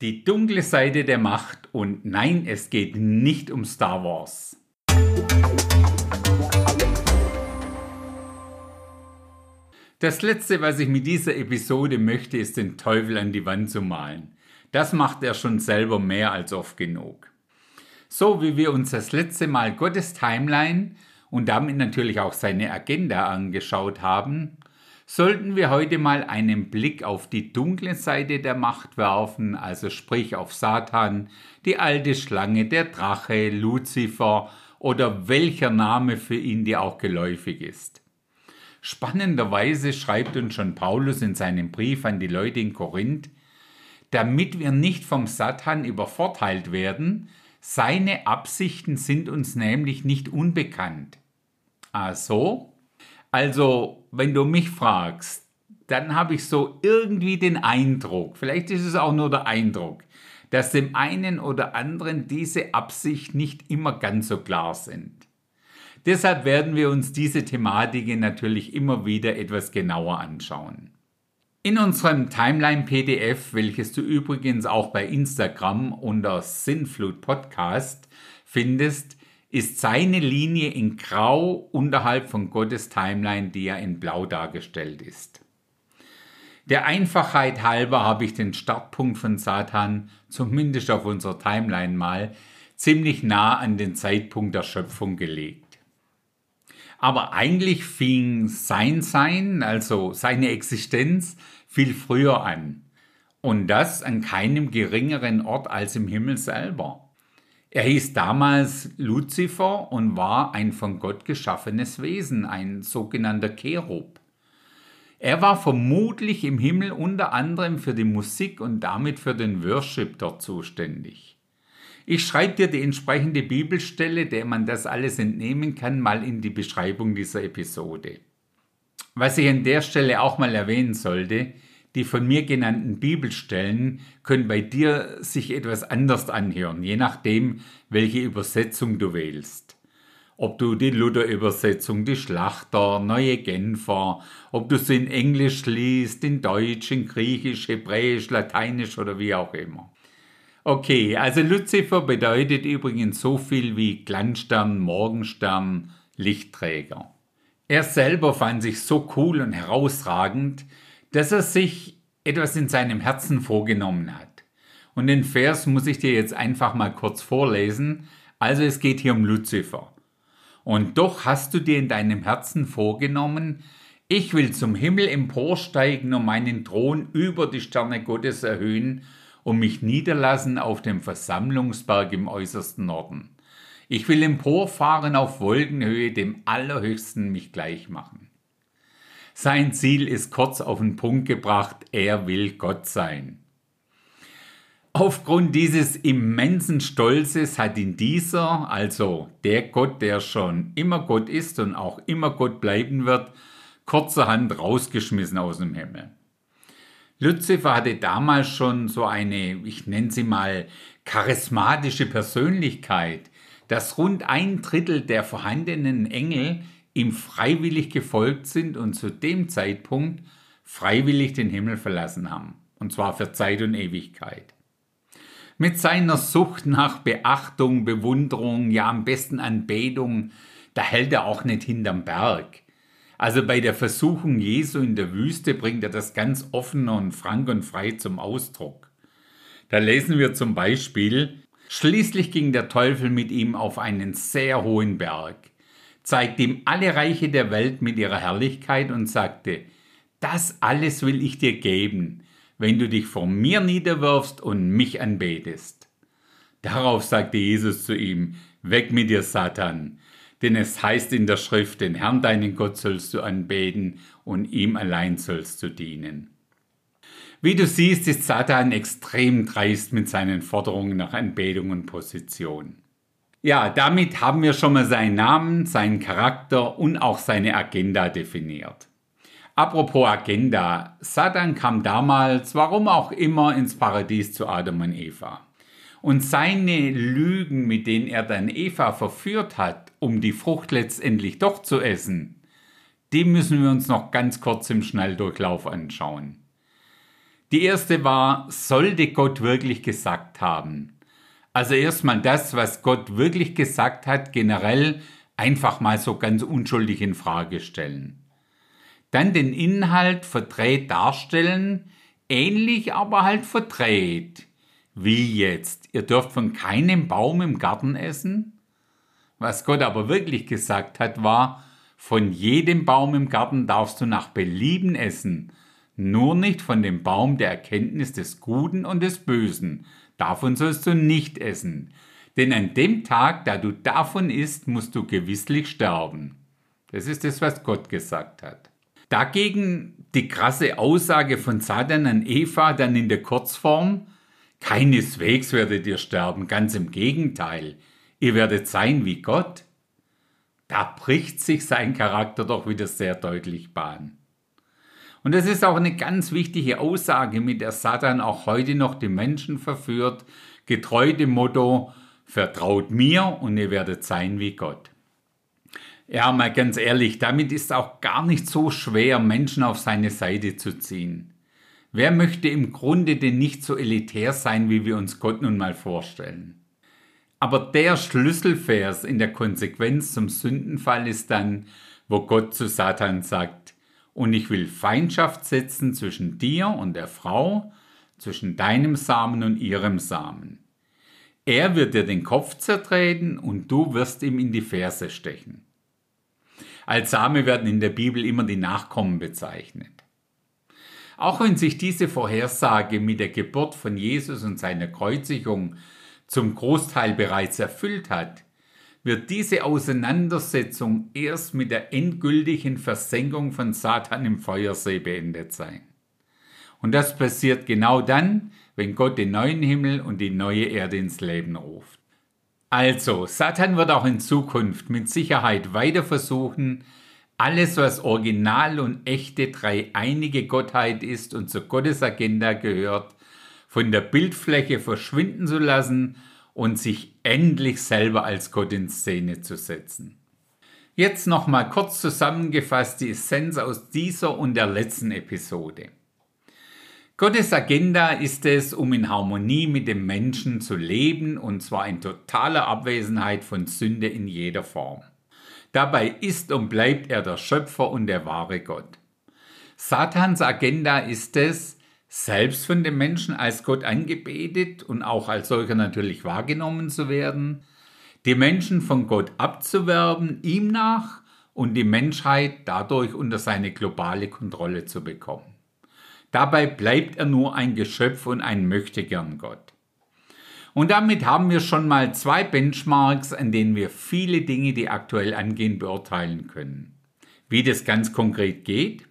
Die dunkle Seite der Macht und nein, es geht nicht um Star Wars. Das Letzte, was ich mit dieser Episode möchte, ist den Teufel an die Wand zu malen. Das macht er schon selber mehr als oft genug. So wie wir uns das letzte Mal Gottes Timeline und damit natürlich auch seine Agenda angeschaut haben, sollten wir heute mal einen Blick auf die dunkle Seite der Macht werfen, also sprich auf Satan, die alte Schlange, der Drache, Luzifer oder welcher Name für ihn dir auch geläufig ist. Spannenderweise schreibt uns schon Paulus in seinem Brief an die Leute in Korinth, damit wir nicht vom Satan übervorteilt werden, seine Absichten sind uns nämlich nicht unbekannt. Also, wenn du mich fragst, dann habe ich so irgendwie den Eindruck, vielleicht ist es auch nur der Eindruck, dass dem einen oder anderen diese Absicht nicht immer ganz so klar sind. Deshalb werden wir uns diese Thematiken natürlich immer wieder etwas genauer anschauen. In unserem Timeline-PDF, welches du übrigens auch bei Instagram unter Sinnflutpodcast findest, ist seine Linie in Grau unterhalb von Gottes Timeline, die ja in Blau dargestellt ist. Der Einfachheit halber habe ich den Startpunkt von Satan, zumindest auf unserer Timeline mal, ziemlich nah an den Zeitpunkt der Schöpfung gelegt. Aber eigentlich fing sein Sein, also seine Existenz, viel früher an. Und das an keinem geringeren Ort als im Himmel selber. Er hieß damals Luzifer und war ein von Gott geschaffenes Wesen, ein sogenannter Cherub. Er war vermutlich im Himmel unter anderem für die Musik und damit für den Worship dort zuständig. Ich schreibe dir die entsprechende Bibelstelle, der man das alles entnehmen kann, mal in die Beschreibung dieser Episode. Was ich an der Stelle auch mal erwähnen sollte, die von mir genannten Bibelstellen können bei dir sich etwas anders anhören, je nachdem, welche Übersetzung du wählst. Ob du die Luther-Übersetzung, die Schlachter, Neue Genfer, ob du sie in Englisch liest, in Deutsch, in Griechisch, Hebräisch, Lateinisch oder wie auch immer. Okay, also Luzifer bedeutet übrigens so viel wie Glanzstern, Morgenstern, Lichtträger. Er selber fand sich so cool und herausragend, dass er sich etwas in seinem Herzen vorgenommen hat. Und den Vers muss ich dir jetzt einfach mal kurz vorlesen. Also es geht hier um Luzifer. Und doch hast du dir in deinem Herzen vorgenommen, ich will zum Himmel emporsteigen und meinen Thron über die Sterne Gottes erhöhen und mich niederlassen auf dem Versammlungsberg im äußersten Norden. Ich will emporfahren auf Wolkenhöhe, dem Allerhöchsten mich gleich machen. Sein Ziel ist kurz auf den Punkt gebracht, er will Gott sein. Aufgrund dieses immensen Stolzes hat ihn dieser, also der Gott, der schon immer Gott ist und auch immer Gott bleiben wird, kurzerhand rausgeschmissen aus dem Himmel. Luzifer hatte damals schon so eine, ich nenne sie mal, charismatische Persönlichkeit, dass rund 1/3 der vorhandenen Engel ihm freiwillig gefolgt sind und zu dem Zeitpunkt freiwillig den Himmel verlassen haben, und zwar für Zeit und Ewigkeit. Mit seiner Sucht nach Beachtung, Bewunderung, ja am besten Anbetung, da hält er auch nicht hinterm Berg. Also bei der Versuchung Jesu in der Wüste bringt er das ganz offen und frank und frei zum Ausdruck. Da lesen wir zum Beispiel, schließlich ging der Teufel mit ihm auf einen sehr hohen Berg, zeigte ihm alle Reiche der Welt mit ihrer Herrlichkeit und sagte, das alles will ich dir geben, wenn du dich vor mir niederwirfst und mich anbetest. Darauf sagte Jesus zu ihm, weg mit dir, Satan, denn es heißt in der Schrift, den Herrn deinen Gott sollst du anbeten und ihm allein sollst du dienen. Wie du siehst, ist Satan extrem dreist mit seinen Forderungen nach Anbetung und Position. Ja, damit haben wir schon mal seinen Namen, seinen Charakter und auch seine Agenda definiert. Apropos Agenda, Satan kam damals, warum auch immer, ins Paradies zu Adam und Eva. Und seine Lügen, mit denen er dann Eva verführt hat, um die Frucht letztendlich doch zu essen, die müssen wir uns noch ganz kurz im Schnelldurchlauf anschauen. Die erste war, sollte Gott wirklich gesagt haben? Also erstmal das, was Gott wirklich gesagt hat, generell einfach mal so ganz unschuldig in Frage stellen. Dann den Inhalt verdreht darstellen, ähnlich aber halt verdreht. Wie jetzt? Ihr dürft von keinem Baum im Garten essen? Was Gott aber wirklich gesagt hat, war, von jedem Baum im Garten darfst du nach Belieben essen, nur nicht von dem Baum der Erkenntnis des Guten und des Bösen. Davon sollst du nicht essen, denn an dem Tag, da du davon isst, musst du gewisslich sterben. Das ist das, was Gott gesagt hat. Dagegen die krasse Aussage von Satan an Eva dann in der Kurzform, keineswegs werdet ihr sterben, ganz im Gegenteil, ihr werdet sein wie Gott. Da bricht sich sein Charakter doch wieder sehr deutlich Bahn. Und das ist auch eine ganz wichtige Aussage, mit der Satan auch heute noch die Menschen verführt, getreu dem Motto, vertraut mir und ihr werdet sein wie Gott. Ja, mal ganz ehrlich, damit ist auch gar nicht so schwer, Menschen auf seine Seite zu ziehen. Wer möchte im Grunde denn nicht so elitär sein, wie wir uns Gott nun mal vorstellen? Aber der Schlüsselvers in der Konsequenz zum Sündenfall ist dann, wo Gott zu Satan sagt, und ich will Feindschaft setzen zwischen dir und der Frau, zwischen deinem Samen und ihrem Samen. Er wird dir den Kopf zertreten und du wirst ihm in die Ferse stechen. Als Same werden in der Bibel immer die Nachkommen bezeichnet. Auch wenn sich diese Vorhersage mit der Geburt von Jesus und seiner Kreuzigung zum Großteil bereits erfüllt hat, wird diese Auseinandersetzung erst mit der endgültigen Versenkung von Satan im Feuersee beendet sein. Und das passiert genau dann, wenn Gott den neuen Himmel und die neue Erde ins Leben ruft. Also, Satan wird auch in Zukunft mit Sicherheit weiter versuchen, alles, was original und echte dreieinige Gottheit ist und zur Gottes Agenda gehört, von der Bildfläche verschwinden zu lassen und sich endlich selber als Gott in Szene zu setzen. Jetzt nochmal kurz zusammengefasst die Essenz aus dieser und der letzten Episode. Gottes Agenda ist es, um in Harmonie mit dem Menschen zu leben, und zwar in totaler Abwesenheit von Sünde in jeder Form. Dabei ist und bleibt er der Schöpfer und der wahre Gott. Satans Agenda ist es, selbst von dem Menschen als Gott angebetet und auch als solcher natürlich wahrgenommen zu werden, die Menschen von Gott abzuwerben, ihm nach und die Menschheit dadurch unter seine globale Kontrolle zu bekommen. Dabei bleibt er nur ein Geschöpf und ein möchtegern Gott. Und damit haben wir schon mal zwei Benchmarks, an denen wir viele Dinge, die aktuell angehen, beurteilen können. Wie das ganz konkret geht?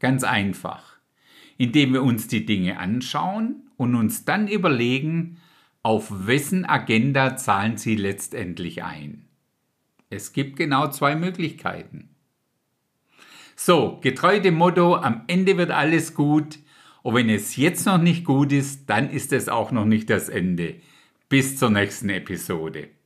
Ganz einfach. Indem wir uns die Dinge anschauen und uns dann überlegen, auf wessen Agenda zahlen sie letztendlich ein. Es gibt genau zwei Möglichkeiten. So, getreu dem Motto, am Ende wird alles gut, und wenn es jetzt noch nicht gut ist, dann ist es auch noch nicht das Ende. Bis zur nächsten Episode.